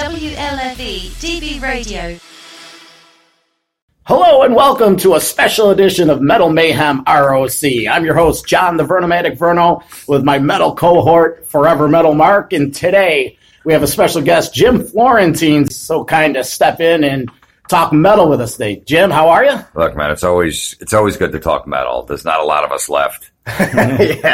WLFE DB Radio. Hello and welcome to a special edition of Metal Mayhem ROC. I'm your host, John the Vernomatic Verno, with my metal cohort, Forever Metal Mark. And today we have a special guest, Jim Florentine, so kind to step in and talk metal with us today. Jim, how are you? Look, man, it's always good to talk metal. There's not a lot of us left. Sadly. It's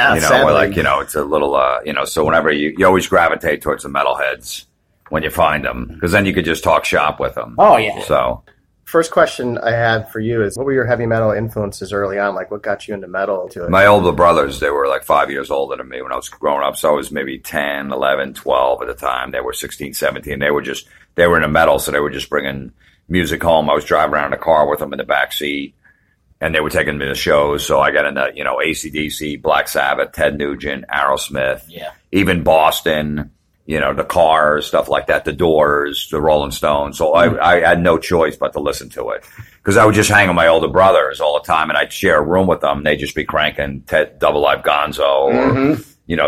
a little, so whenever you always gravitate towards the metalheads when you find them, because then you could just talk shop with them. Oh, yeah. So, first question I had for you is, what were your heavy metal influences early on? Like, what got you into metal? My older brothers, they were like 5 years older than me when I was growing up. So I was maybe 10, 11, 12 at the time. They were 16, 17. They were into metal, so they were just bringing music home. I was driving around in a car with them in the backseat, and they were taking me to shows. So I got into, AC/DC, Black Sabbath, Ted Nugent, Aerosmith, even Boston, the Cars, stuff like that, the Doors, the Rolling Stones. So I had no choice but to listen to it, because I would just hang with my older brothers all the time, and I'd share a room with them. They'd just be cranking Double Live Gonzo or,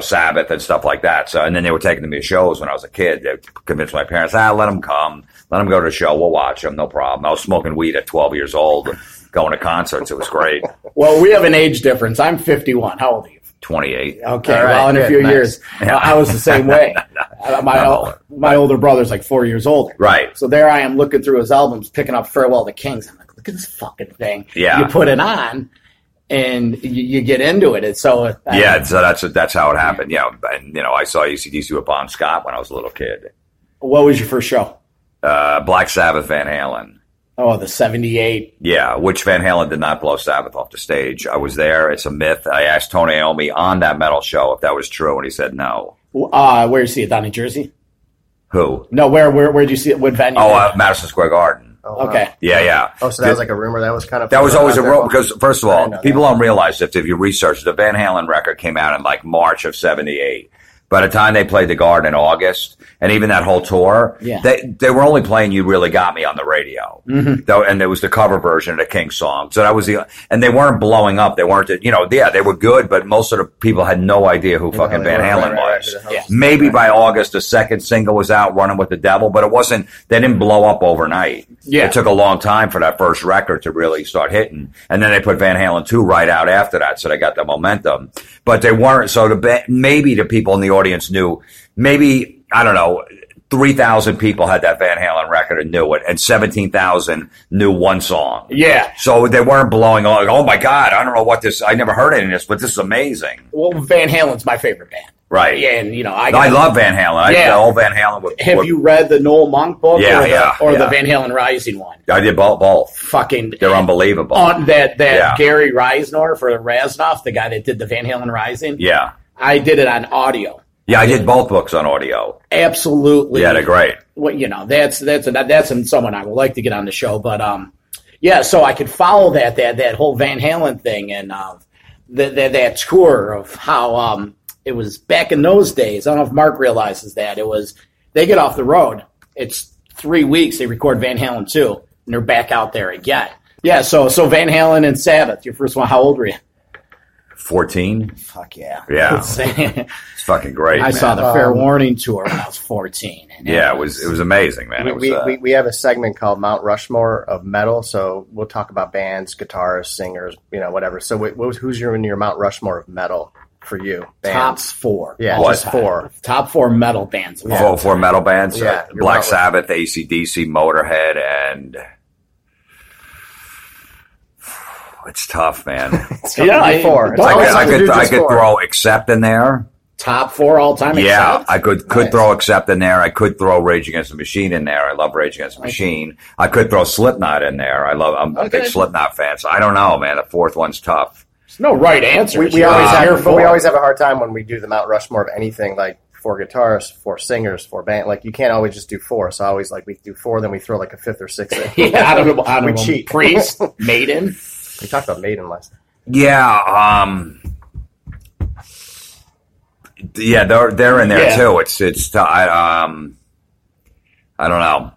Sabbath and stuff like that. So, and then they were taking me to shows when I was a kid. They convinced my parents, let them come. Let them go to the show. We'll watch them. No problem. I was smoking weed at 12 years old, going to concerts. It was great. Well, we have an age difference. I'm 51. How old are you? 28. Okay. Right, well, in a few years, I was the same way. My older brother's like 4 years older. Right. So there I am looking through his albums, picking up Farewell to Kings. I'm like, look at this fucking thing. Yeah. You put it on, and you get into it. And so that's how it happened. Yeah. And I saw AC/DC with Bon Scott when I was a little kid. What was your first show? Black Sabbath, Van Halen. Oh, the 78. Yeah, which Van Halen did not blow Sabbath off the stage. I was there. It's a myth. I asked Tony Iommi on That Metal Show if that was true, and he said no. Where did you see it? Down in Jersey? Who? No, where did you see it? What venue? Oh, Madison Square Garden. Oh, wow. Okay. Yeah, yeah. Oh, so that was like a rumor that was kind of... That was always a rumor, because, first of all, people don't realize if you research, the Van Halen record came out in like March of 78. By the time they played the Garden in August, and even that whole tour, they were only playing "You Really Got Me" on the radio, and it was the cover version of the King song. So that was and they weren't blowing up. They weren't, they were good, but most of the people had no idea who fucking Van Halen was. Maybe by August, the second single was out, "Running with the Devil," but it wasn't. They didn't blow up overnight. Yeah. It took a long time for that first record to really start hitting, and then they put Van Halen 2 right out after that, so they got the momentum. But they weren't. So maybe the people in the audience knew, maybe, 3,000 people had that Van Halen record and knew it, and 17,000 knew one song. Yeah. So they weren't blowing on, oh my God, I don't know what this, I never heard any of this, but this is amazing. Well, Van Halen's my favorite band. Right. Yeah, and, I love Van Halen. Yeah. All Van Halen. Have you read the Noel Monk book? Yeah, the Van Halen Rising one? I did both. Fucking. They're unbelievable. On that Gary Reisner for Raznoff, the guy that did the Van Halen Rising. Yeah. I did it on audio. Yeah, I did both books on audio. Absolutely. Yeah, they're great. Well, that's someone I would like to get on the show, but so I could follow that whole Van Halen thing and that tour of how it was back in those days. I don't know if Mark realizes that it was they get off the road. It's 3 weeks. They record Van Halen 2, and they're back out there again. Yeah, so Van Halen and Sabbath. Your first one. How old were you? 14? Fuck yeah. Yeah. It's fucking great. I saw the Fair Warning tour when I was 14. And it was amazing, man. We have a segment called Mount Rushmore of Metal, so we'll talk about bands, guitarists, singers, whatever. So who's in your Mount Rushmore of metal for you? Bands. Top four. Yeah, just four. Top four metal bands. Yeah. Four metal bands? Yeah. Black Sabbath, AC/DC, Motorhead, and... It's tough, man. Four. I could throw Accept in there. Top four all time. Yeah, Accept? I could throw Accept in there. I could throw Rage Against the Machine in there. I love Rage Against the Machine. I could throw Slipknot in there. I'm a big Slipknot fan. So I don't know, man. The fourth one's tough. There's no right answer. We always have a hard time when we do the Mount Rushmore of anything, like 4 guitarists, 4 singers, 4 band. Like, you can't always just do 4. So I always we do 4, then we throw a fifth or sixth in. Yeah, we cheat. Priest, Maiden. We talked about Maiden last time. Yeah, they're in there too. It's I don't know.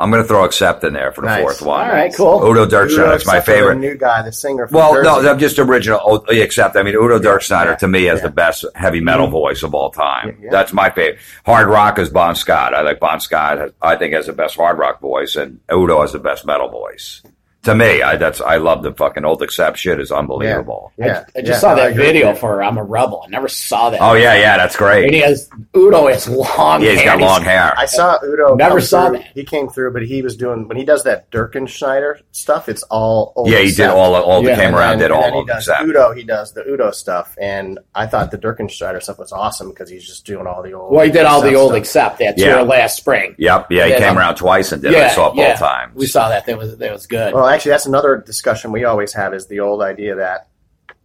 I'm going to throw Accept in there for the fourth one. All right, cool. Udo Dirkschneider is my favorite. The new guy, the singer. From Jersey. No, I'm just original. Except, I mean, Udo Dirkschneider to me has the best heavy metal voice of all time. Yeah. That's my favorite. Hard rock is Bon Scott. I like Bon Scott. I think has the best hard rock voice, and Udo has the best metal voice. To me, I love the fucking old Accept shit. It's unbelievable. Yeah. I just saw that video for "I'm a Rebel." I never saw that. Oh yeah, that's great. And he has Udo. It's long. Yeah, he's got long hair. I saw Udo. Never saw that. He came through, but he was doing when he does that Dirkschneider stuff. It's all old. Yeah, he did all the came around. Did all of Accept. Udo. He does the Udo stuff, and I thought the Dirkschneider stuff was awesome because he's just doing all the old. Well, he did all the old Accept that tour last spring. Yep. Yeah, he came around twice and did. I saw it both times. We saw that. That was good. Well, actually, that's another discussion we always have is the old idea that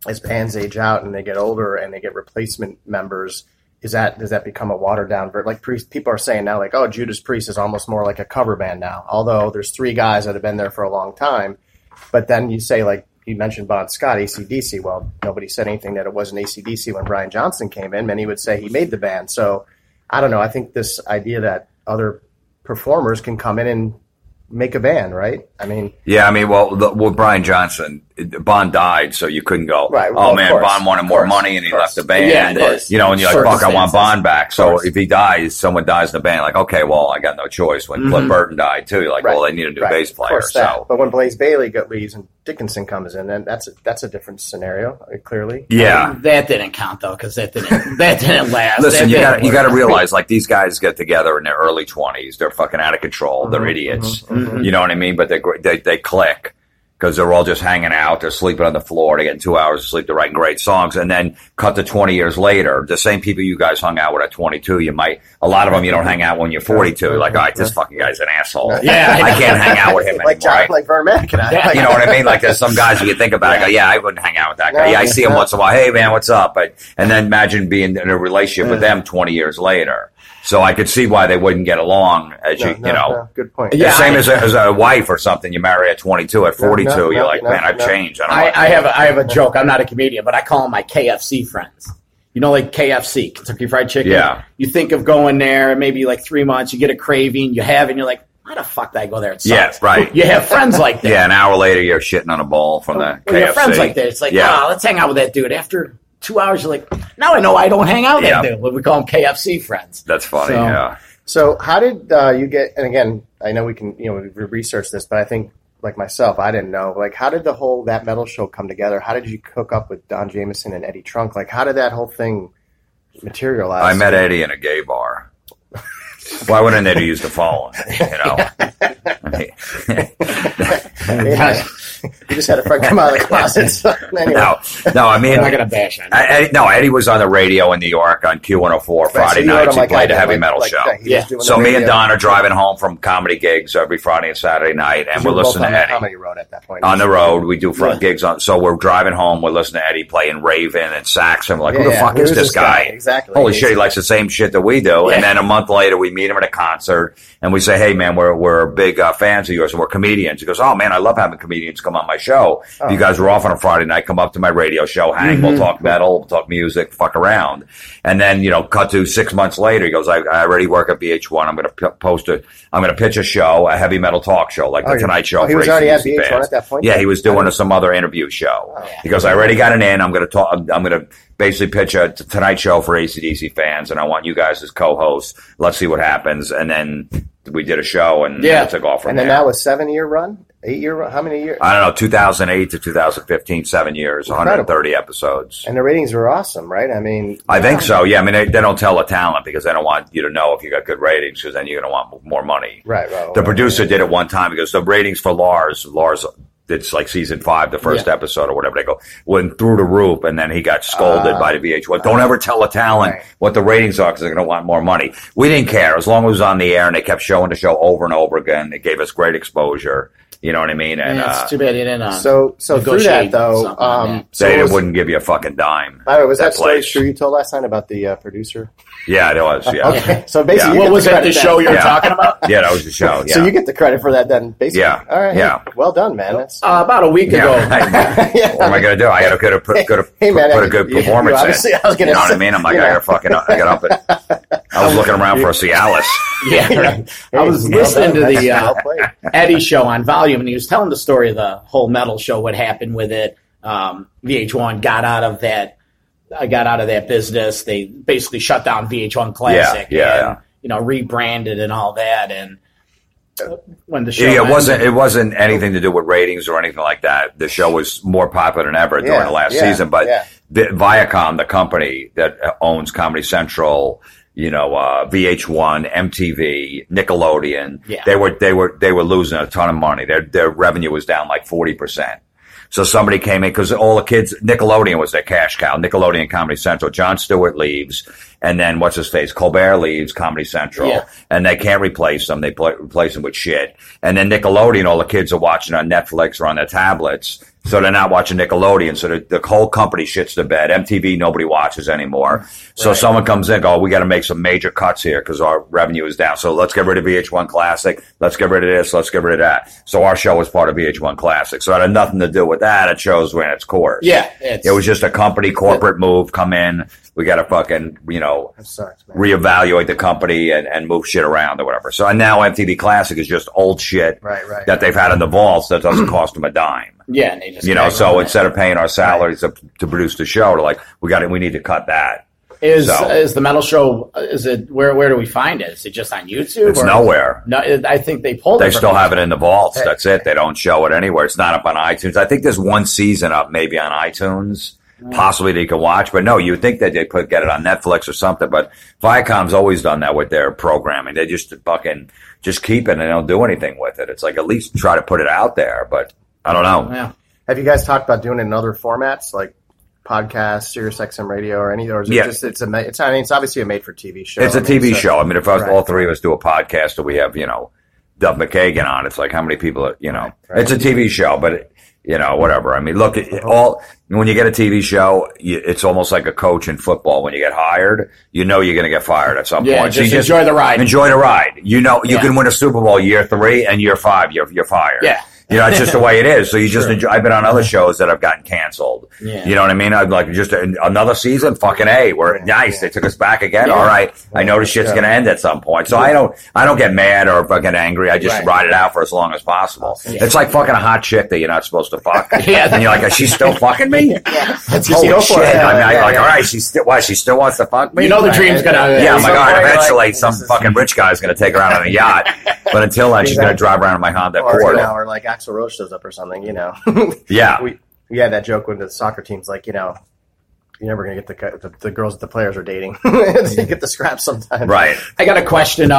as bands age out and they get older and they get replacement members, does that become a watered down version? Like people are saying now, like, oh, Judas Priest is almost more like a cover band now. Although there's three guys that have been there for a long time, but then you say like you mentioned Bon Scott, AC/DC. Well, nobody said anything that it wasn't AC/DC when Brian Johnson came in. Many would say he made the band. So I don't know. I think this idea that other performers can come in and make a band, right? I mean... Yeah, I mean, well, Brian Johnson, Bon died, so you couldn't go, right, well, oh, man, Bon wanted more money, and he left the band. Yeah, you know, and you're like, fuck, I want Bon back. So if he dies, someone dies in the band, like, okay, well, I got no choice. When Cliff Burton died, too, you're like, well, they need a new bass player. So. But when Blaze Bayley leaves and Dickinson comes in, then that's a different scenario, clearly. Yeah. I mean, that didn't count, though, because that didn't last. Listen, you got to realize, like, these guys get together in their early 20s. They're fucking out of control. They're idiots. You know what I mean? But they click because they're all just hanging out. They're sleeping on the floor. They're getting 2 hours of sleep. They're writing great songs. And then cut to 20 years later, the same people you guys hung out with at 22, a lot of them you don't hang out when you're 42. You're like, all right, this fucking guy's an asshole. Yeah, I can't hang out with him anymore. Like Vern Mac and I. You know what I mean? Like there's some guys you think about. I go, yeah, I wouldn't hang out with that guy. Yeah, I see him once in a while. Hey, man, what's up? And then imagine being in a relationship with them 20 years later. So I could see why they wouldn't get along, Good point. Yeah, same as a wife or something. You marry at 22, at 42, I've changed. I have a joke. I'm not a comedian, but I call them my KFC friends. You know, like KFC, Kentucky Fried Chicken. Yeah. You think of going there, maybe like 3 months, you get a craving, you have, and you're like, why the fuck did I go there? It sucks. Yeah, right. You have friends like that. Yeah, an hour later, you're shitting on a ball from the KFC. You have friends like that. It's like, let's hang out with that dude after... 2 hours, you're like, now I know I don't hang out with them. We call them KFC friends. That's funny, So how did you get, and again, I know we can, we research this, but I think, like myself, I didn't know. Like, how did the whole That Metal Show come together? How did you hook up with Don Jameson and Eddie Trunk? Like, how did that whole thing materialize? I met Eddie in a gay bar. Why wouldn't Eddie use the phone? You just had a friend come out of the closet. So anyway. No, I mean, I'm not gonna bash on Eddie. No, Eddie was on the radio in New York on Q104 Friday nights. He played a heavy metal show. So me and Don are driving home from comedy gigs every Friday and Saturday night, and we're listening to Eddie. On the road at that point. On the road, we do front gigs. So we're driving home. We're listening to Eddie playing Raven and Sax, and we're like, "Who the fuck is this guy?" Exactly. Holy shit, he likes the same shit that we do. And then a month later, we meet him at a concert, and we say, "Hey, man, we're big fans of yours, and we're comedians." He goes, "Oh man, I love having comedians come on my show. If you guys were off on a Friday night, come up to my radio show, hang, we'll talk metal, we'll talk music, fuck around." And then, cut to 6 months later, he goes, I already work at VH1. I'm going to pitch a show, a heavy metal talk show, like The Tonight Show. He was already at VH1 at that point? Yeah, he was doing some other interview show. Oh, yeah. He goes, I already got an in, I'm going to basically pitch a Tonight Show for AC/DC fans, and I want you guys as co-hosts. Let's see what happens. And then we did a show, and it took off from there. And then that was 7-year run? 8-year run? How many years? I don't know, 2008 to 2015, 7 years, incredible. 130 episodes. And the ratings were awesome, right? I mean... I think so, yeah. I mean, they don't tell the talent because they don't want you to know if you got good ratings because then you're going to want more money. Right, right. The producer did it one time because the ratings for Lars... It's like season 5, the first episode or whatever. They went through the roof, and then he got scolded by the VH1. Don't ever tell a talent what the ratings are because they're going to want more money. We didn't care as long as it was on the air, and they kept showing the show over and over again. It gave us great exposure. You know what I mean? And it's too bad you didn't. So through that though, it wouldn't give you a fucking dime. By the way, was that story true you told last time about the producer? Yeah, it was. Yeah. Okay. So basically, what was that? The show you were talking about? Yeah, that was the show. Yeah. So you get the credit for that then. Basically. Yeah. All right. Yeah. Hey, well done, man. About a week ago. What am I gonna do? I gotta put a good performance in. I was gonna say, I got up at I was looking around for a Cialis. Yeah, right. I was listening to the Eddie show on Volume, and he was telling the story of the whole metal show, what happened with it. VH1 got out of that business. They basically shut down VH1 Classic. Yeah. You know, rebranded and all that, and when the show ended, it wasn't anything to do with ratings or anything like that. The show was more popular than ever during the last season, but Viacom, the company that owns Comedy Central, you know, VH1, MTV, Nickelodeon, they were losing a ton of money. Their revenue was down like 40%. So somebody came in, because all the kids, Nickelodeon was their cash cow, Nickelodeon, Comedy Central. Jon Stewart leaves, and then what's his face? Colbert leaves Comedy Central, and they can't replace them. They replace them with shit. And then Nickelodeon, all the kids are watching on Netflix or on their tablets, so they're not watching Nickelodeon. So the whole company shits the bed. MTV, nobody watches anymore. So someone comes in and goes, we got to make some major cuts here because our revenue is down. So let's get rid of VH1 Classic. Let's get rid of this. Let's get rid of that. So our show was part of VH1 Classic. So it had nothing to do with that. It shows when its course. Yeah. It was just a company corporate move. Come in. We got to fucking, you know, reevaluate the company and move shit around or whatever. So now MTV Classic is just old shit that they've had in the vaults that doesn't cost them a dime. Yeah, and they just, you know, so instead of paying our salaries to produce the show, they're like, we need to cut that. Is the metal show? Is it where do we find it? Is it just on YouTube? It's nowhere. No, I think they pulled it. They still have it in the vaults. That's it. They don't show it anywhere. It's not up on iTunes. I think there's one season up maybe on iTunes. Possibly they could watch, but no, you would think that they could get it on Netflix or something, but Viacom's always done that with their programming. They just fucking just keep it and they don't do anything with it. It's like, at least try to put it out there, but I don't know. Yeah. Have you guys talked about doing it in other formats, like podcasts, Sirius XM radio, or any? Or is it just, it's obviously a made-for-TV show. It's a TV show. I mean, if all three of us do a podcast and we have, you know, Duff McKagan on, it's like, how many people are, you know, it's a TV show, but you know, whatever. I mean, look, when you get a TV show, it's almost like a coach in football. When you get hired, you know you're going to get fired at some point. Just enjoy the ride. Enjoy the ride. You know, you can win a Super Bowl year 3 and year 5, you're fired. Yeah. You know, it's just the way it is. So you just enjoy. I've been on other shows that have gotten canceled. Yeah. You know what I mean? I'm like, just another season? Fucking A. We're nice. They took us back again. Yeah. All right. I know this shit's going to end at some point. So I don't get mad or fucking angry. I just ride it out for as long as possible. Yeah. It's like fucking a hot chick that you're not supposed to fuck. And you're like, is she still fucking me? Holy shit. I mean, all right, she still wants to fuck me? You know the dream's going to... Yeah, I'm like, all right, eventually some fucking rich guy's going to take her out on a yacht. But until then, she's going to drive around in my Honda Accord. Or like, Axl Rose shows up or something, you know. We had that joke when the soccer team's like, you know, you're never going to get the girls that the players are dating. They get the scraps sometimes. Right. I got a question.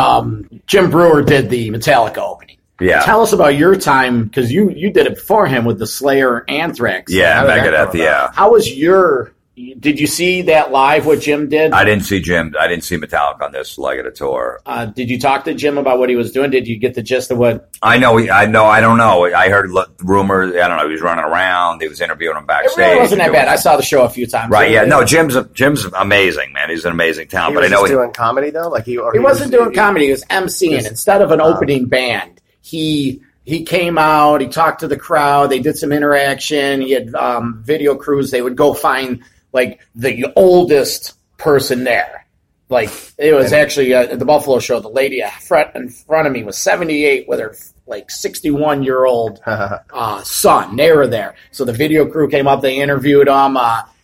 Jim Brewer did the Metallica opening. Yeah. Tell us about your time, because you did it before him with the Slayer Anthrax. Yeah, Megadeth, yeah. How was your... Did you see that live, what Jim did? I didn't see Jim. I didn't see Metallica on this leg of the tour. Did you talk to Jim about what he was doing? Did you get the gist of what? I don't know. I heard rumors. I don't know. He was running around. He was interviewing him backstage. It really wasn't that bad. I saw the show a few times. Right, yeah. No, Jim's amazing, man. He's an amazing talent. He was doing comedy, though? Like he wasn't doing comedy. He was emceeing. Instead of an opening band, he came out. He talked to the crowd. They did some interaction. He had video crews. They would go find... like the oldest person there. Like it was actually at the Buffalo show, the lady in front of me was 78 with her like 61-year-old son. They were there. So the video crew came up, they interviewed him.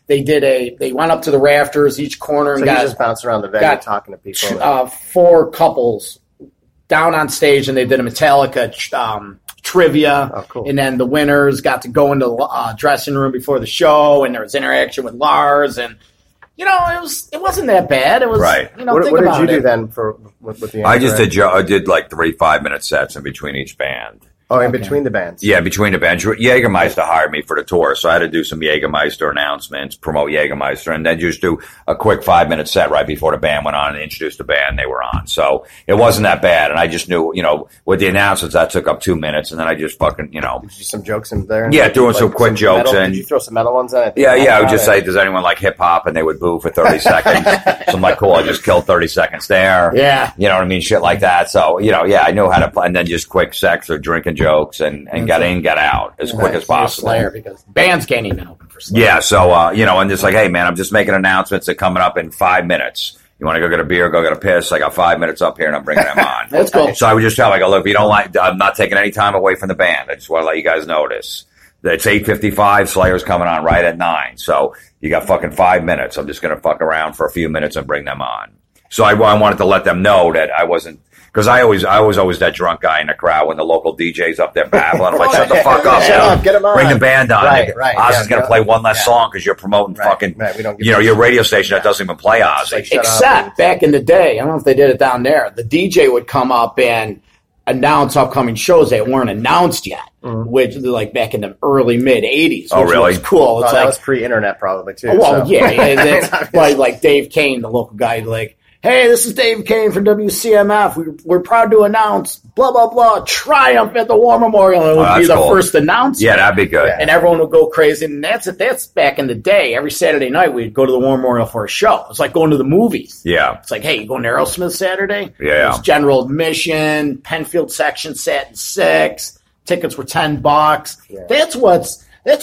They went up to the rafters, each corner, and just bounced around the venue talking to people. Four couples down on stage, and they did a Metallica trivia, cool. And then the winners got to go into the dressing room before the show, and there was interaction with Lars, and you know it wasn't that bad. It was You know, what did you do then for with the? I just did. I did like 3 5-minute sets in between each band. Oh, in between the bands. Yeah, between the bands. Jägermeister hired me for the tour, so I had to do some Jägermeister announcements, promote Jägermeister, and then just do a quick 5-minute set right before the band went on and introduce the band they were on. So it wasn't that bad, and I just knew, you know, with the announcements, that took up 2 minutes, and then I just fucking, you know. Did you do some jokes in there? Yeah, doing some quick jokes. Did you throw some metal ones in? I would just say, does anyone like hip-hop? And they would boo for 30 seconds. So I'm like, cool, I just killed 30 seconds there. Yeah. You know what I mean? Shit like that. So, you know, yeah, I knew how to play, and then just quick sex or drinking jokes and got in, got out as quick as possible. Slayer, because bands can't even open for Slayer. Yeah, so, you know, and it's like, hey, man, I'm just making announcements that are coming up in 5 minutes. You want to go get a beer, go get a piss? I got 5 minutes up here, and I'm bringing them on. That's cool. So I would just tell, I go, look, if you don't like, I'm not taking any time away from the band. I just want to let you guys know this. It's 8:55. Slayer's coming on right at 9. So you got fucking 5 minutes. I'm just going to fuck around for a few minutes and bring them on. So I wanted to let them know that I wasn't, because I was always that drunk guy in the crowd when the local DJ's up there babbling. I'm like, shut the fuck up. Shut up. Get him on. Bring the band on. Right. Oz is going to play one less song because you're promoting fucking, your radio station that doesn't even play Oz. Like, except back in the day, I don't know if they did it down there, the DJ would come up and announce upcoming shows that weren't announced yet, which like back in the early mid '80s. Oh, really? Was cool. It's that was pre-internet probably too. Well, so. Probably like Dave Kane, the local guy, like, hey, this is Dave Kane from WCMF. We're proud to announce blah, blah, blah, triumph at the War Memorial. It would be the cool. First announcement. Yeah, that'd be good. Yeah. And everyone would go crazy. And that's back in the day. Every Saturday night, we'd go to the War Memorial for a show. It's like going to the movies. Yeah. It's like, hey, you going to Aerosmith Saturday? Yeah. It's general admission. Penfield section sat in 6. Tickets were $10. Yeah. That's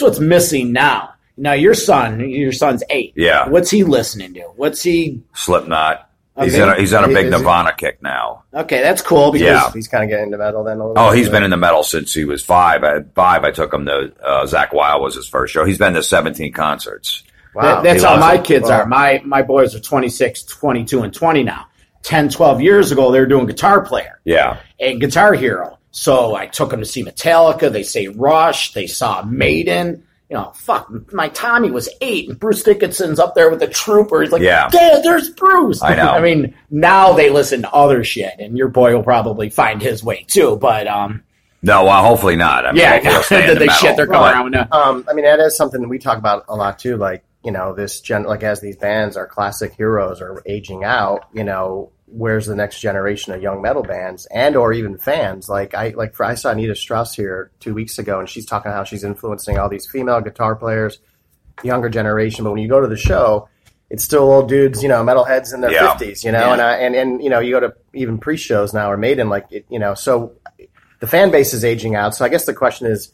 what's missing now. Now, your son's 8. Yeah. What's he listening to? Slipknot. Okay. He's on a big Nirvana kick now. Okay, that's cool because he's kind of getting into metal then. He's been into metal since he was 5. At 5, I took him to Zakk Wylde was his first show. He's been to 17 concerts. Wow. That's how my kids are. My boys are 26, 22, and 20 now. 10, 12 years ago, they were doing Guitar Player. Yeah. And Guitar Hero. So I took them to see Metallica. They say Rush. They saw Maiden. You know, fuck, my Tommy was 8, and Bruce Dickinson's up there with the Trooper. He's like, Dad, there's Bruce. I know. I mean, now they listen to other shit, and your boy will probably find his way, too. But, no, well, hopefully not. I mean, they're going around now. I mean, that is something that we talk about a lot, too. Like, you know, this as these bands, our classic heroes are aging out, you know, where's the next generation of young metal bands and or even fans? I saw Nita Strauss here 2 weeks ago, and she's talking how she's influencing all these female guitar players, younger generation. But when you go to the show, it's still old dudes, you know, metalheads in their 50s, you know. Yeah. And you know, you go to even pre-shows now or Maiden, like it, you know. So the fan base is aging out. So I guess the question is,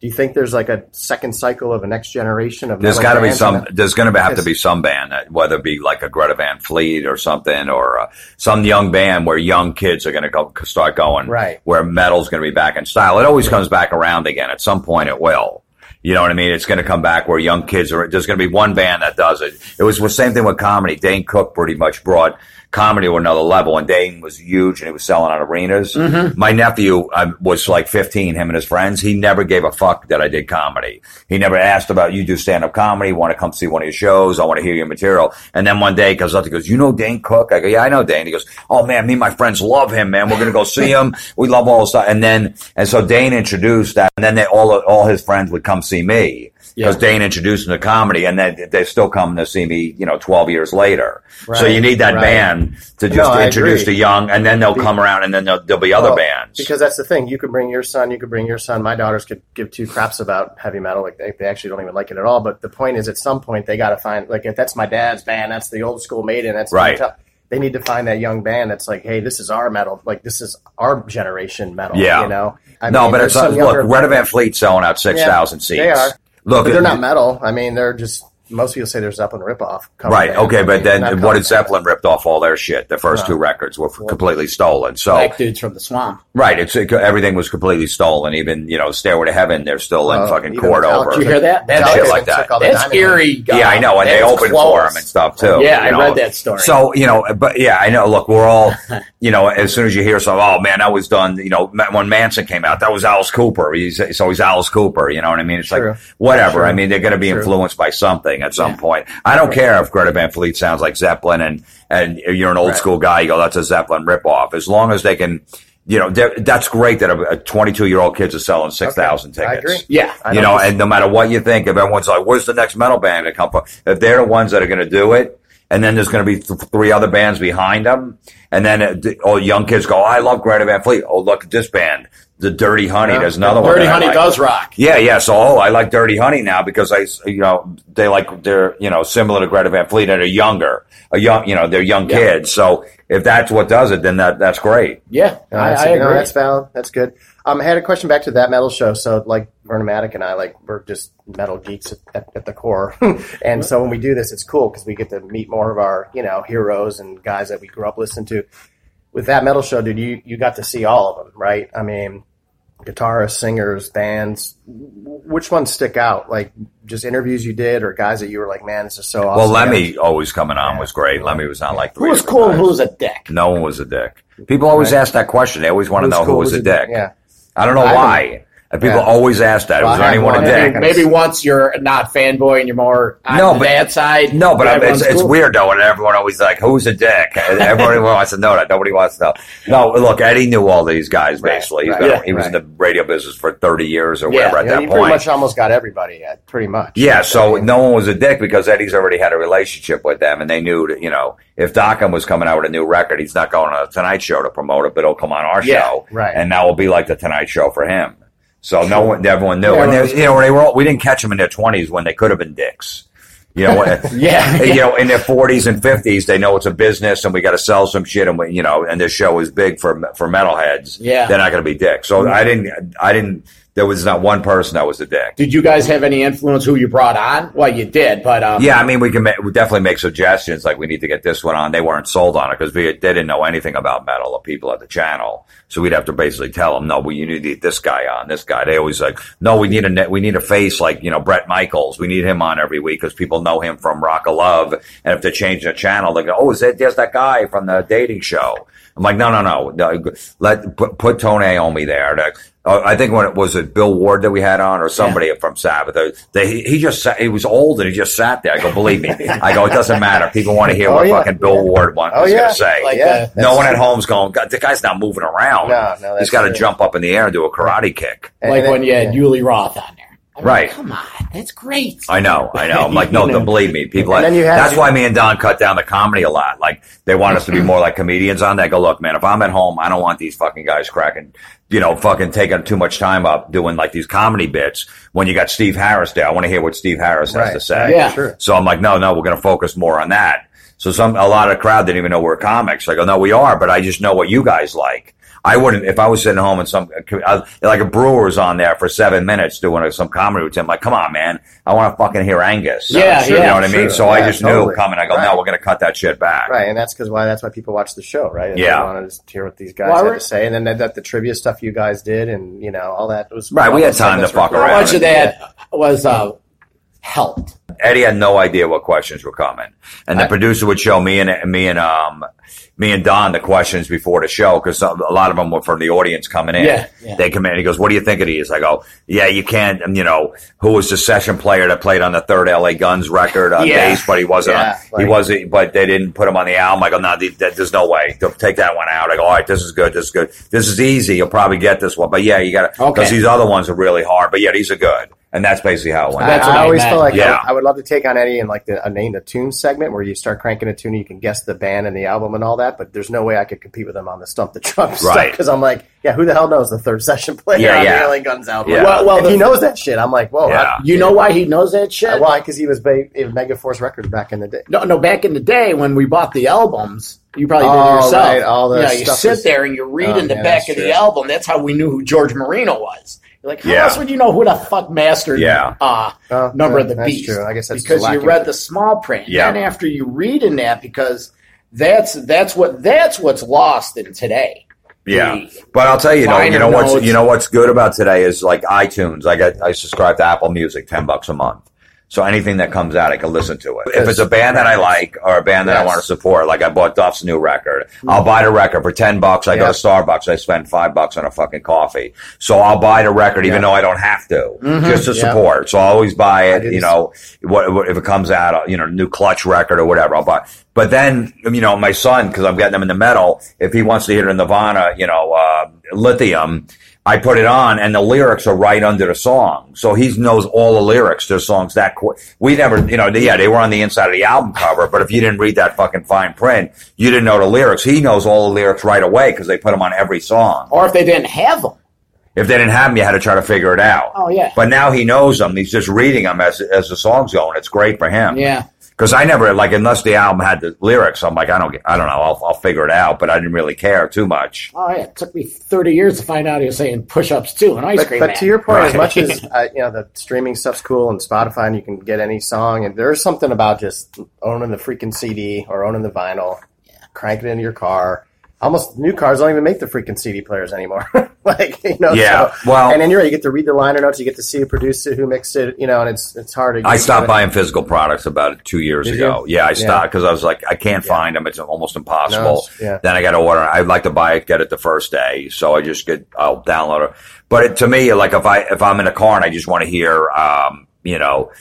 do you think there's like a second cycle of a next generation of? There's got to be some. There's going to have to be some band that, whether it be like a Greta Van Fleet or something, or some young band where young kids are going to start going. Right. Where metal's going to be back in style. It always comes back around again. At some point, it will. You know what I mean? It's going to come back where young kids are. There's going to be one band that does it. It was the same thing with comedy. Dane Cook pretty much brought comedy to another level, and Dane was huge, and he was selling out arenas. Mm-hmm. My nephew was like 15, him and his friends. He never gave a fuck that I did comedy. He never asked about, you do stand-up comedy, want to come see one of your shows, I want to hear your material. And then one day he comes up, he goes, you know Dane Cook? I go, yeah, I know Dane. He goes, oh, man, me and my friends love him, man. We're going to go see him. We love all this stuff. And so Dane introduced that, and then all his friends would come see me because Dane introduced him to comedy, and then they still come to see me, you know, 12 years later. Right, so you need that band to just introduce the young, and then they'll come around, and then there'll be other bands. Because that's the thing. You could bring your son. My daughters could give two craps about heavy metal. Like they actually don't even like it at all. But the point is, at some point, they got to find, like, if that's my dad's band, that's the old school Maiden, that's right. They need to find that young band that's like, hey, this is our metal. Like, this is our generation metal, you know? Look, Greta Van Fleet selling out 6,000 seats. They are. Look, they're not metal. I mean, they're just, most people say they're Zeppelin ripoff. Right, okay, but then what did Zeppelin ripped off all their shit? The first two records were completely stolen. So, like dudes from the swamp. Right, everything was completely stolen. Even, you know, Stairway to Heaven, they're still in fucking court over. Did you hear that? That shit like that. That's eerie. Yeah, I know, and they opened for them and stuff, too. Yeah, I read that story. So, you know, but yeah, I know, look, we're all, you know, as soon as you hear something, oh, man, that was done, you know, when Manson came out, that was Alice Cooper. He's always Alice Cooper, you know what I mean? It's like, whatever. I mean, they're going to be influenced by something at some point. I don't care if Greta Van Fleet sounds like Zeppelin and you're an old school guy, you go, that's a Zeppelin ripoff. As long as they can, you know, that's great that a 22-year-old kids are selling 6,000 tickets. I agree. Yeah. You know, and no matter what you think, if everyone's like, where's the next metal band to come from? If they're the ones that are going to do it, and then there's going to be three other bands behind them, and then all young kids go, I love Greta Van Fleet. Oh, look at this band. The Dirty Honey, there's another one. Dirty Honey does rock. Yeah. So, I like Dirty Honey now because they're similar to Greta Van Fleet and they're younger, they're young kids. So if that's what does it, then that's great. Yeah, I agree. That's valid. That's good. I had a question back to That Metal Show. So, like, Vernon Maddock and I, like, we're just metal geeks at the core. And so when we do this, it's cool because we get to meet more of our, you know, heroes and guys that we grew up listening to. With That Metal Show, dude, you got to see all of them, right? I mean, guitarists, singers, bands. Which ones stick out? Like, just interviews you did or guys that you were like, man, this is so awesome. Well, Lemmy always coming on was great. Lemmy was on like three. Who was cool and who was a dick? No one was a dick. People always ask that question. They always want to know who was a dick. Yeah. I don't know why. People always ask that. Was there anyone a dick? Maybe once you're not fanboy and you're more on the bad side. No, but it's weird, though, and everyone always like, who's a dick? Everybody wants to know that. Nobody wants to know. No, look, Eddie knew all these guys, basically. He was in the radio business for 30 years or whatever at that point. He pretty much almost got everybody, pretty much. Yeah, so no one was a dick because Eddie's already had a relationship with them, and they knew that, you know, if Dockham was coming out with a new record, he's not going on the Tonight Show to promote it, but he'll come on our show. Right. And that will be like the Tonight Show for him. So no one, everyone knew, and they, you know, they were all, we didn't catch them in their 20s when they could have been dicks, you know. You know, in their 40s and 50s, they know it's a business, and we got to sell some shit, and we, you know, and this show is big for metalheads. Yeah, they're not going to be dicks. So I didn't. There was not one person that was a dick. Did you guys have any influence who you brought on? Well, you did, but... yeah, I mean, we definitely make suggestions, like, we need to get this one on. They weren't sold on it because they didn't know anything about metal, the people at the channel. So we'd have to basically tell them, no, you need to get this guy on, this guy. They always like, no, we need a face like, you know, Bret Michaels. We need him on every week because people know him from Rock of Love. And if they change the channel, they go, oh, there's that guy from the dating show. I'm like, no. Put Tony Iommi there. I think when it was Bill Ward that we had on or somebody from Sabbath. He was old and he just sat there. I go, believe me. I go, it doesn't matter. People want to hear what fucking Bill Ward was going to say. Like, no one at home's going, God, the guy's not moving around. No, he's got to jump up in the air and do a karate kick. Like when you had Yuli Roth on there. Right. Like, come on. That's great. I know. I'm like, no, don't believe me. People. That's why me and Don cut down the comedy a lot. Like, they want us to be more like comedians on that. I go, look, man, if I'm at home, I don't want these fucking guys cracking, you know, fucking taking too much time up doing like these comedy bits when you got Steve Harris there. I want to hear what Steve Harris has to say. Yeah, sure. So I'm like, no, we're going to focus more on that. So a lot of crowd didn't even know we're comics. I go, no, we are, but I just know what you guys like. I wouldn't, if I was sitting home and like a brewer's on there for 7 minutes doing some comedy with him, like, come on, man, I want to fucking hear Angus. You know what I mean? So I just knew coming. I go, no, we're going to cut that shit back. Right, and that's why people watch the show, right? And they want to hear what these guys had to say, and then that the trivia stuff you guys did, and, you know, all that was... Right, we had time to fuck around. How much of that was... helped. Eddie had no idea what questions were coming, and the producer would show me and Don the questions before the show because a lot of them were from the audience coming in. Yeah. They come in, and he goes, "What do you think of these?" I go, "Yeah, you can't." You know, who was the session player that played on the third LA Guns record on bass, but he wasn't. He wasn't, but they didn't put him on the album. I go, "No, there's no way. Don't take that one out." I go, "All right, this is good. This is easy. You'll probably get this one, but you got to because these other ones are really hard. But these are good." And that's basically how it went. That's what I always feel like I would love to take on Eddie in like a name the tune segment where you start cranking a tune and you can guess the band and the album and all that, but there's no way I could compete with him on the Stump the Trump stuff because I'm like, who the hell knows the third session player on the LA Guns album? Yeah. Well, if he knows that shit. I'm like, whoa. Yeah. You know why he knows that shit? Why? Because he was Megaforce Records back in the day. No, back in the day when we bought the albums... You probably did it yourself. Right. All the you sit there and you're reading the back of the album. That's how we knew who George Marino was. You're like, how else would you know who the fuck mastered Number of the Beast? True. I guess that's because you read the small print. Yeah. And after you read in that, because that's what's lost in today. Yeah, but I'll tell you, what's good about today is like iTunes. I subscribe to Apple Music, $10 a month. So anything that comes out, I can listen to it. If it's a band that I like or a band that I want to support, like I bought Duff's new record, I'll buy the record for $10. I go to Starbucks. I spend $5 on a fucking coffee. So I'll buy the record even though I don't have to, just to support. So I always buy it, you know, what if it comes out, you know, new Clutch record or whatever, I'll buy. But then, you know, my son, because I'm getting him into metal, if he wants to hear Nirvana, you know, Lithium, I put it on, and the lyrics are right under the song. So he knows all the lyrics to songs that quick. We never, you know, they were on the inside of the album cover, but if you didn't read that fucking fine print, you didn't know the lyrics. He knows all the lyrics right away because they put them on every song. Or if they didn't have them. If they didn't have them, you had to try to figure it out. Oh, yeah. But now he knows them. He's just reading them as the song's going. It's great for him. Yeah. Because I never, like, unless the album had the lyrics, I'm like, I don't know, I'll figure it out, but I didn't really care too much. Oh, yeah, it took me 30 years to find out he was saying push-ups, too, and ice cream man. But to your point, right. As much as, you know, the streaming stuff's cool and Spotify and you can get any song, and there's something about just owning the freaking CD or owning the vinyl, cranking it into your car. Almost new cars don't even make the freaking CD players anymore. Like, you know, yeah. So, well, and then you're right, you get to read the liner notes, you get to see who produced it, who mixed it, you know, and it's hard to. I stopped buying physical products about 2 years ago. Yeah, I stopped because I was like, I can't find them. It's almost impossible. No, then I got to order. I'd like to buy it, get it the first day, so I just I'll download it. But to me, like if I'm in a car and I just want to hear, you know.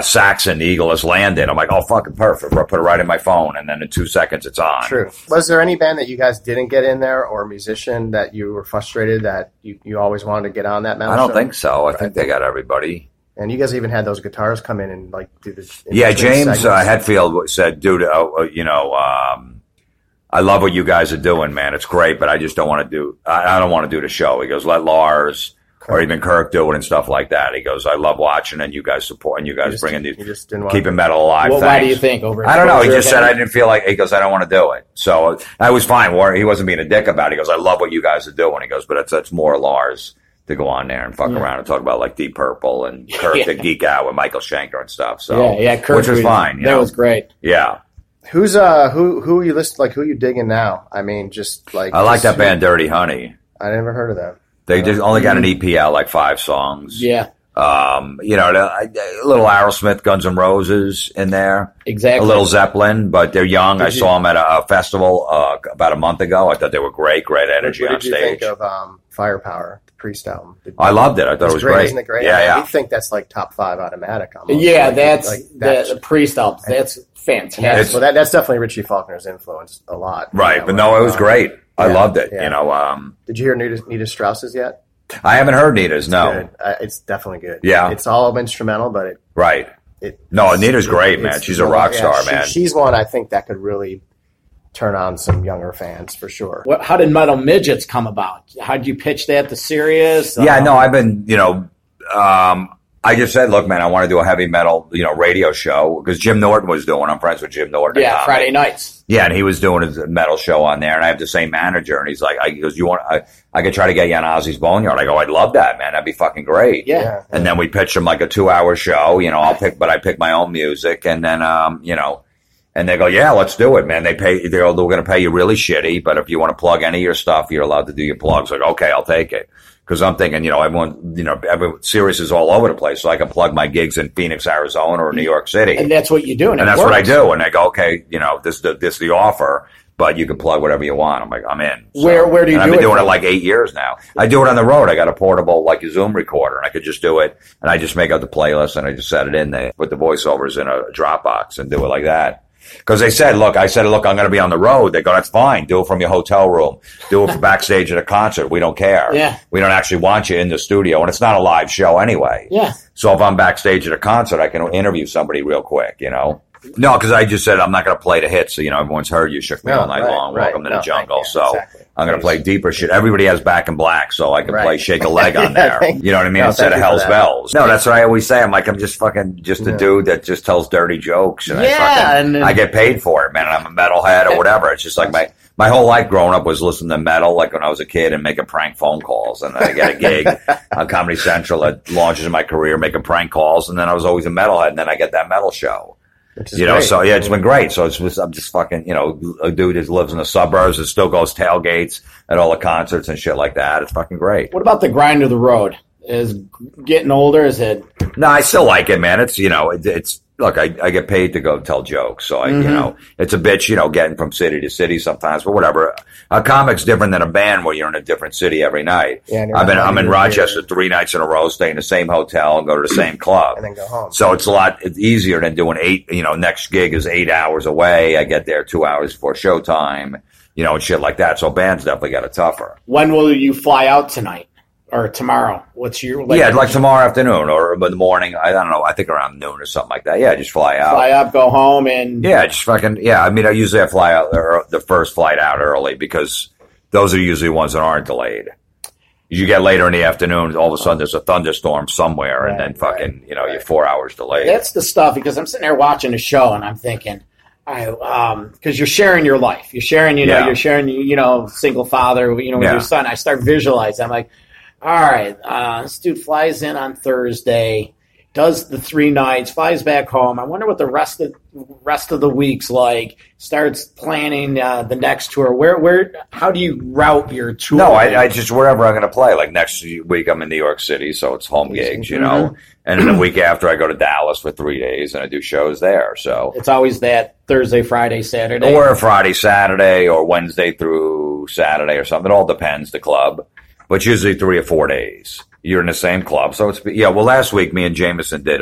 Saxon, the Eagle Has Landed. I'm like, oh, fucking perfect. I'll put it right in my phone, and then in 2 seconds, it's on. True. Was there any band that you guys didn't get in there, or musician that you were frustrated that you always wanted to get on that? I don't think so. I think they got everybody. And you guys even had those guitars come in and like do this. Yeah, James Hetfield said, dude, you know, I love what you guys are doing, man. It's great, but I just don't want to do. I don't want to do the show. He goes, let Lars. Or even Kirk do it and stuff like that. He goes, I love watching and you guys support and you guys bringing these, keeping metal alive. Well, why do you think? Over? I don't know. He just said, I didn't feel like, he goes, I don't want to do it. So I was fine. He wasn't being a dick about it. He goes, I love what you guys are doing. He goes, but that's more Lars to go on there and fuck around and talk about like Deep Purple and Kirk to geek out with Michael Schenker and stuff. So Kirk, which was fine. That was great. Yeah. Who's who you listen like? Who you digging now? I mean, just like I like that band Dirty Honey. I never heard of them. They just only got an EP out, like 5 songs. Yeah. You know, a little Aerosmith, Guns N' Roses in there. Exactly. A little Zeppelin, but they're young. I saw them at a festival about a month ago. I thought they were great energy on stage. What did you think of Firepower, the Priest album? I loved it. I thought it was great. Isn't it great? Yeah, yeah. I think that's like top 5 automatic. Almost. Yeah, like, that's like the Priest album. That's fantastic. Yeah, well, that's definitely Richie Faulkner's influence a lot. Right, you know, but no, it was great. I loved it, you know. Did you hear Nita Strauss's yet? I haven't heard Nita's, no. It's definitely good. Yeah. It's all instrumental, but it... Right. Nita's great, man. She's a rock star, man. She's one, I think, that could really turn on some younger fans, for sure. How did Metal Midgets come about? How'd you pitch that to Sirius? Yeah, no, I've been, you know... I just said, look, man, I want to do a heavy metal, you know, radio show because Jim Norton was doing. I'm friends with Jim Norton. Yeah, Friday nights. Yeah, and he was doing his metal show on there, and I have the same manager, and he's like, he goes, you want? I could try to get you on Ozzy's Boneyard. I go, I'd love that, man. That'd be fucking great. Yeah. And then we pitched him like a 2-hour show. You know, I pick my own music, and then you know, and they go, yeah, let's do it, man. They go, we're going to pay you really shitty, but if you want to plug any of your stuff, you're allowed to do your plugs. Like, okay, I'll take it. Because I'm thinking, you know, Sirius is all over the place, so I can plug my gigs in Phoenix, Arizona, or New York City. And that's what you do, and that's what I do. And I go, okay, you know, this is the offer, but you can plug whatever you want. I'm like, I'm in. So, where do you do it? I've been doing it like 8 years now. I do it on the road. I got a portable, like a Zoom recorder, and I could just do it. And I just make out the playlist, and I just set it in there, put the voiceovers in a Dropbox, and do it like that. Because they said, look, I'm going to be on the road. They go, that's fine. Do it from your hotel room. Do it from backstage at a concert. We don't care. Yeah. We don't actually want you in the studio. And it's not a live show anyway. Yeah. So if I'm backstage at a concert, I can interview somebody real quick, you know? No, because I just said I'm not going to play the hits. So, you know, everyone's heard You Shook Me All Night Long. Welcome to the Jungle. So exactly. I'm going to play deeper shit. Everybody has Back in Black, so I can play Shake a Leg on there. You know what I mean? Instead of Hell's Bells. No, that's what I always say. I'm like, I'm just fucking just a dude that just tells dirty jokes. And I get paid for it, man. And I'm a metalhead or whatever. It's just like my whole life growing up was listening to metal, like when I was a kid, and making prank phone calls. And then I got a gig on Comedy Central that launches my career making prank calls. And then I was always a metalhead, and then I get that metal show. You know, so yeah, it's been great. So I'm just fucking, you know, a dude that lives in the suburbs and still goes tailgates at all the concerts and shit like that. It's fucking great. What about the grind of the road? Is getting older? Is it? No, I still like it, man. It's, you know, it's look, I get paid to go tell jokes, so you know, it's a bitch, you know, getting from city to city sometimes, but whatever. A comic's different than a band where you're in a different city every night. Yeah, I'm in Rochester 3 nights in a row, stay in the same hotel and go to the same club, and then go home. So it's a lot easier than doing 8. You know, next gig is 8 hours away. I get there 2 hours before showtime, you know, and shit like that. So bands definitely got it tougher. When will you fly out tonight? Or tomorrow? What's your like tomorrow afternoon or in the morning? I don't know. I think around noon or something like that. Yeah, just fly out. Fly up, go home, and just fucking I mean, I usually fly out the first flight out early because those are usually ones that aren't delayed. you get later in the afternoon, all of a sudden there's a thunderstorm somewhere, right, and then fucking, right, you know, you're 4 hours delayed. That's the stuff, because I'm sitting there watching a show and I'm thinking, because you're sharing your life, you're sharing, you know, yeah, you're sharing, you know, single father, you know, with yeah, your son. I start visualizing. I'm like, all right, this dude flies in on Thursday, does the 3 nights, flies back home. I wonder what the rest of the week's like. Starts planning the next tour. Where? How do you route your tour? No, I just wherever I'm going to play. Like next week, I'm in New York City, so it's home gigs, you know. Mm-hmm. And then the week after, I go to Dallas for 3 days, and I do shows there. So it's always that Thursday, Friday, Saturday, or Friday, Saturday, or Wednesday through Saturday, or something. It all depends the club, but usually 3 or 4 days. You're in the same club. So it's, yeah, well, last week, me and Jameson did,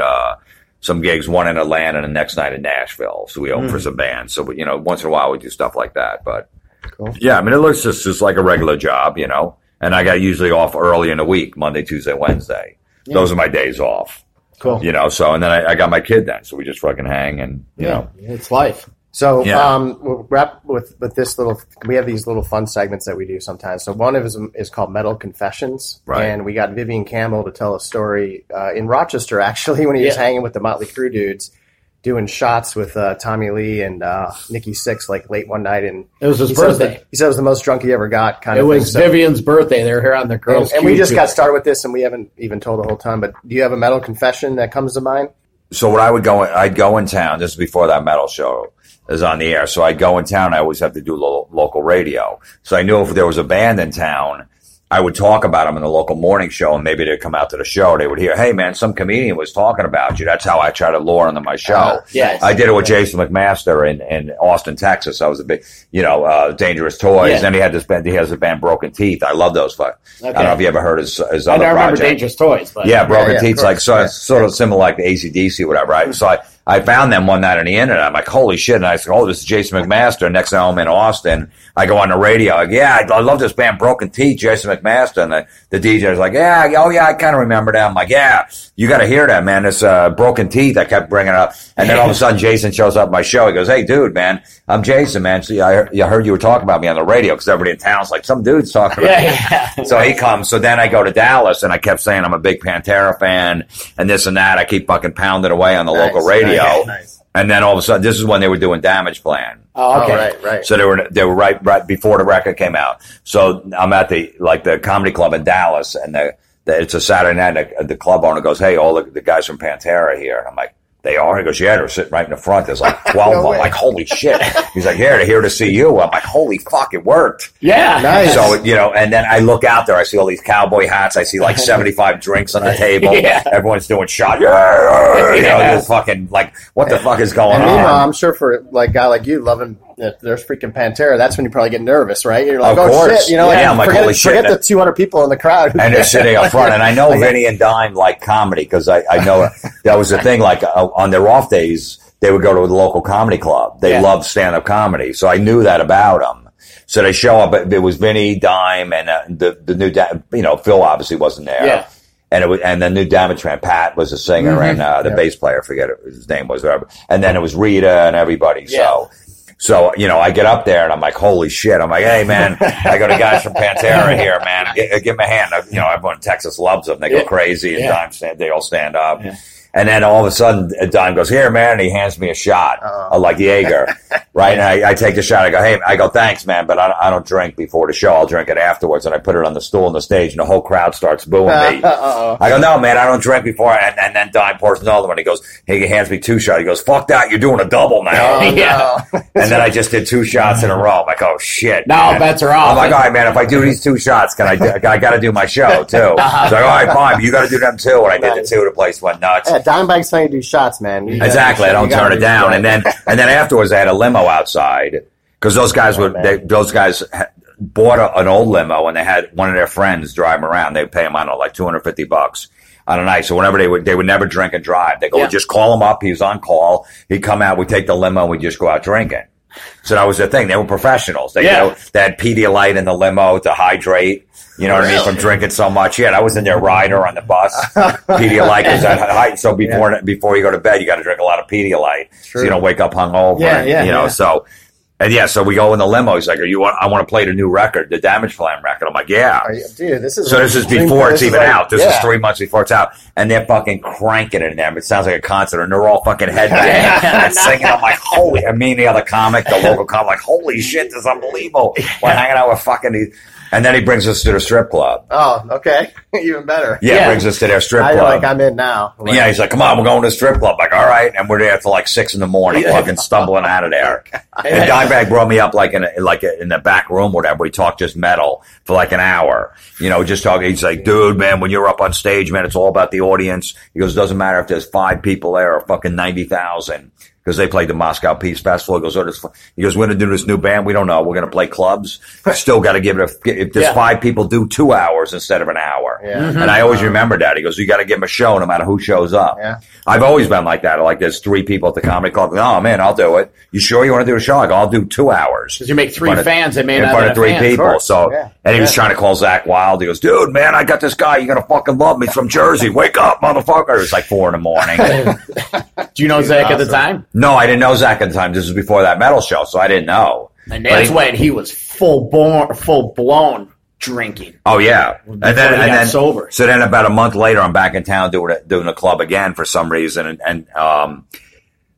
some gigs, one in Atlanta and the next night in Nashville. So we opened for some bands. So, we, you know, once in a while we do stuff like that. But cool. Yeah, I mean, it looks just like a regular job, you know, and I got usually off early in the week, Monday, Tuesday, Wednesday. Yeah. Those are my days off. Cool. You know, so, and then I got my kid then. So we just fucking hang and, you know, it's life. So we'll wrap with this little – we have these little fun segments that we do sometimes. So one of them is called Metal Confessions. Right. And we got Vivian Campbell to tell a story in Rochester, actually, when he was hanging with the Motley Crue dudes, doing shots with Tommy Lee and Nikki Sixx, like, late one night. And it was his birthday. He said it was the most drunk he ever got, kind of thing. It was Vivian's birthday. They were here on the girls' Q. And we just got started with this, and we haven't even told the whole time. But do you have a metal confession that comes to mind? So when I'd go in town. This is before that metal show is on the air. So I'd go in town. I always have to do local radio. So I knew if there was a band in town, I would talk about them in the local morning show, and maybe they'd come out to the show. They would hear, "Hey, man, some comedian was talking about you." That's how I try to lure them to my show. Yes. I did it with Jason McMaster in Austin, Texas. I was a big, you know, Dangerous Toys. Yeah. And he had this band. He has a band, Broken Teeth. I love those. I don't know if you ever heard his other project. I remember Dangerous Toys. But Broken Teeth's like sort of similar like the AC/DC or whatever. Right? So I found them one night on the internet. I'm like, holy shit. And I said, oh, this is Jason McMaster. Next time I'm in Austin, I go on the radio. Like, I love this band, Broken Teeth, Jason McMaster. And the DJ's like, I kind of remember that. I'm like, you got to hear that, man. This Broken Teeth, I kept bringing it up. And then all of a sudden, Jason shows up at my show. He goes, hey, dude, man, I'm Jason, man. See, I heard you were talking about me on the radio because everybody in town's like, some dude's talking about me. So he comes. So then I go to Dallas, and I kept saying I'm a big Pantera fan and this and that. I keep fucking pounding away on the local radio. Okay, nice. And then all of a sudden, this is when they were doing Damage Plan. Oh, okay, right. So they were right before the record came out. So I'm at the comedy club in Dallas, and it's a Saturday night. And the club owner goes, "Hey, all the guys from Pantera here," and I'm like, "They are?" He goes, "Yeah, they're sitting right in the front. There's like 12 of them." Like, holy shit. He's like, "Yeah, they're here to see you." I'm like, holy fuck, it worked. Yeah, nice. So, you know, and then I look out there. I see all these cowboy hats. I see like 75 drinks on the table. Everyone's doing shots. You know, you're fucking like, what the fuck is going on? Meanwhile, I'm sure for like a guy like you loving that there's freaking Pantera, that's when you probably get nervous, right? You're like, oh shit, you know, I'm like, holy shit. Forget the 200 people in the crowd. And they're sitting up front. And I know Vinny and Dime like comedy because I know that was the thing. Like on their off days, they would go to the local comedy club. They loved stand-up comedy. So I knew that about them. So they show up. It was Vinny, Dime, and the new, you know, Phil obviously wasn't there. Yeah. And it was, and the new Damage Man, Pat was a singer and the bass player, I forget what his name was, whatever. And then it was Rita and everybody. Yeah. So, you know, I get up there and I'm like, holy shit. I'm like, hey, man, I got the guys from Pantera here, man. Give them a hand. You know, everyone in Texas loves them. They go crazy and Dime, they all stand up. Yeah. And then all of a sudden, Dime goes, "Here, man," and he hands me a shot, like Jaeger, right? And I take the shot. I go, "Hey," I go, "Thanks, man, but I don't drink before the show. I'll drink it afterwards." And I put it on the stool on the stage, and the whole crowd starts booing me. I go, "No, man, I don't drink before." And then Dime pours another one. He goes, he hands me 2 shots. He goes, "Fuck that, you're doing a double now." And then I just did 2 shots in a row. I'm like, oh shit. No, bets are off. I'm like, all right, man, if I do these 2 shots, I got to do my show too. So I go, all right, fine, but you got to do them too. And I did the two. The place went nuts. Dimebag's trying to do shots, man. Exactly. I don't turn it down. Right. And then afterwards, I had a limo outside because those guys bought an old limo, and they had one of their friends drive them around. They'd pay him, I don't know, like $250 on a night. So whenever they would never drink and drive. They go, "Well, just call him up." He was on call. He'd come out. We'd take the limo. We'd just go out drinking. So that was the thing. They were professionals. They, you know, they had Pedialyte in the limo to hydrate. You know what I mean? From drinking so much. Yeah, I was in their rider on the bus. Pedialyte was at height. So before you go to bed, you got to drink a lot of Pedialyte. So you don't wake up hungover. You know, so. And yeah, so we go in the limo. He's like, "Are you? I want to play the new record, the Damage Plan record." I'm like, "Yeah, dude, this is." So this is before it's even out. This is 3 months before it's out, and they're fucking cranking it in there. It sounds like a concert, and they're all fucking head and singing. I'm like, "Holy!" I mean, the other comic, the local comic, like, "Holy shit, this is unbelievable." We're hanging out with fucking these. And then he brings us to the strip club. Oh, okay. Even better. Yeah, yeah, brings us to their strip club. I like, I'm in now. Like, yeah, he's like, come on, we're going to the strip club. Like, all right. And we're there till like 6 in the morning, fucking stumbling out of there. And Dimebag brought me up in the back room or whatever. We talked just metal for like an hour. You know, just talking. He's like, dude, man, when you're up on stage, man, it's all about the audience. He goes, it doesn't matter if there's 5 people there or fucking 90,000. Because they played the Moscow Peace Festival. He goes, we're going to do this new band. We don't know. We're going to play clubs. Still got to give it if there's 5 people, do 2 hours instead of an hour. Yeah. Mm-hmm. And I always remember that. He goes, you got to give them a show no matter who shows up. Yeah. I've always been like that. Like there's 3 people at the comedy club. Oh man, I'll do it. You sure you want to do a show? I go, I'll do 2 hours. Because you make 3 fans. They may not in front of 3 people. So, and he was trying to call Zakk Wylde. He goes, dude, man, I got this guy. You're going to fucking love me. He's from Jersey. Wake up, motherfucker. It's like 4 a.m. Do you know Zakk at the time? No, I didn't know Zakk at the time. This was before that metal show, so I didn't know. And that's when he was full blown drinking. Oh yeah, and then sober. So then about a month later, I'm back in town doing a club again for some reason, and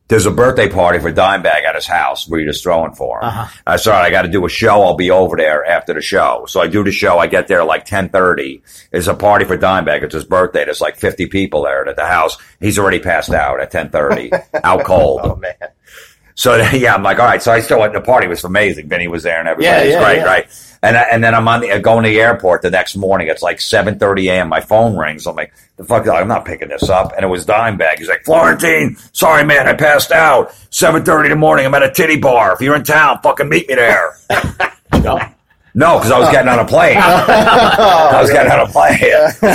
there's a birthday party for Dimebag at his house where you're just throwing for him. Uh-huh. I said, all right, I got to do a show. I'll be over there after the show. So I do the show. I get there like 10:30. It's a party for Dimebag. It's his birthday. There's like 50 people there at the house. He's already passed out at 10:30, out cold. Oh, man. So, yeah, I'm like, all right. So I still went to the party. It was amazing. Vinny was there and everybody. Yeah, it was great, right? And then I'm going to the airport the next morning. It's like 7:30 a.m. My phone rings. I'm like, the fuck? I'm not picking this up. And it was Dimebag. He's like, Florentine, sorry, man, I passed out. 7:30 in the morning. I'm at a titty bar. If you're in town, fucking meet me there. No, because I was getting on a plane.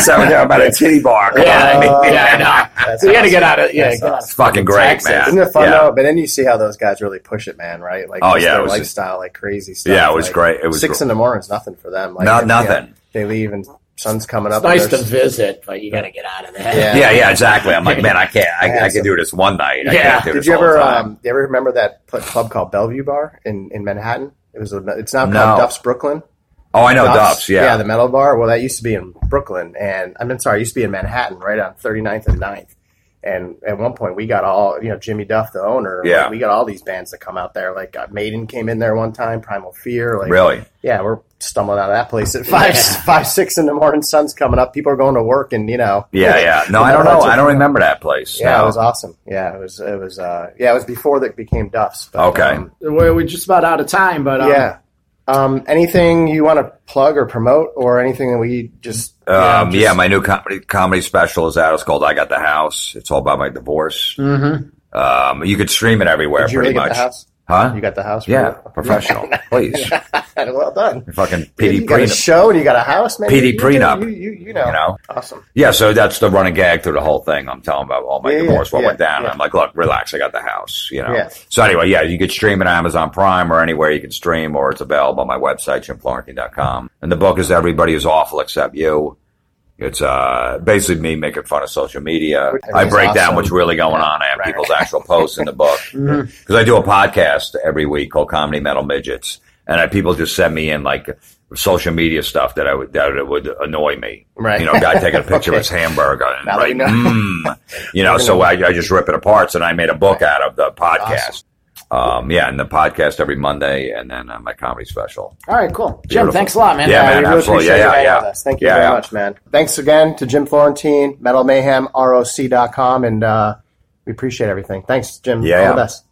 So I'm at a titty bar. You got to get out of It's fucking great, Texas, man. Isn't it fun though? But then you see how those guys really push it, man. Right? Like, their lifestyle, like crazy stuff. Yeah, it was great. It was 6 in the morning is nothing for them. Like, nothing. They leave and sun's coming up. It's nice to visit, but you got to get out of there. Yeah, exactly. I'm like, man, I can't. I can do this one night. Did you ever? You ever remember that club called Bellevue Bar in Manhattan? It's now called Duff's Brooklyn. Oh, I know Duff's, yeah, the metal bar. Well, that used to be in Brooklyn, it used to be in Manhattan, right on 39th and 9th. And at one point, we got all, Jimmy Duff, the owner, we got all these bands that come out there. Like Maiden came in there one time, Primal Fear. Like, really? Yeah, we're stumbling out of that place at 5, 6 in the morning. Sun's coming up. People are going to work, and No, I don't know. I don't remember that place. Yeah, no. It was awesome. Yeah, it was before that became Duff's. But, okay, we're just about out of time, but yeah. Anything you want to plug or promote, or anything that we just... my new comedy special is out. It's called I Got the House. It's all about my divorce. Mm-hmm. You could stream it everywhere. Did you pretty really much. Get the house? Huh? You got the house? Yeah, professional. Please. Well done. You're fucking PD Prenup. You got a show and you got a house, man. PD Prenup. You know. Awesome. Yeah, so that's the running gag through the whole thing. I'm telling about all my divorce, what went down. Yeah. I'm like, look, relax. I got the house, So anyway, you could stream it on Amazon Prime or anywhere you can stream, or it's available on my website, JimFlorentine.com. And the book is Everybody Is Awful Except You. It's basically me making fun of social media. I break down what's really going on. I have people's actual posts in the book. Because I do a podcast every week called Comedy Metal Midgets. And people just send me in like social media stuff that would annoy me. Right. Guy taking a picture of his hamburger. And so I just rip it apart. So I made a book out of the podcast. Awesome. And the podcast every Monday, and then my comedy special. All right, cool. Jim, thanks a lot, man. Yeah, man, absolutely. Really Thank you very much, man. Thanks again to Jim Florentine, Metal Mayhem, ROC.com, and we appreciate everything. Thanks, Jim. Yeah, all the best.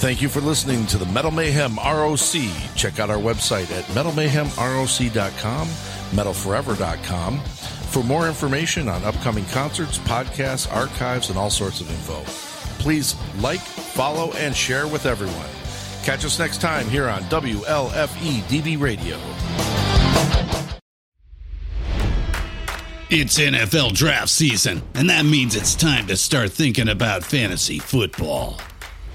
Thank you for listening to the Metal Mayhem ROC. Check out our website at metalmayhemroc.com, metalforever.com, for more information on upcoming concerts, podcasts, archives, and all sorts of info. Please like, follow, and share with everyone. Catch us next time here on WLFE-DB Radio. It's NFL draft season, and that means it's time to start thinking about fantasy football.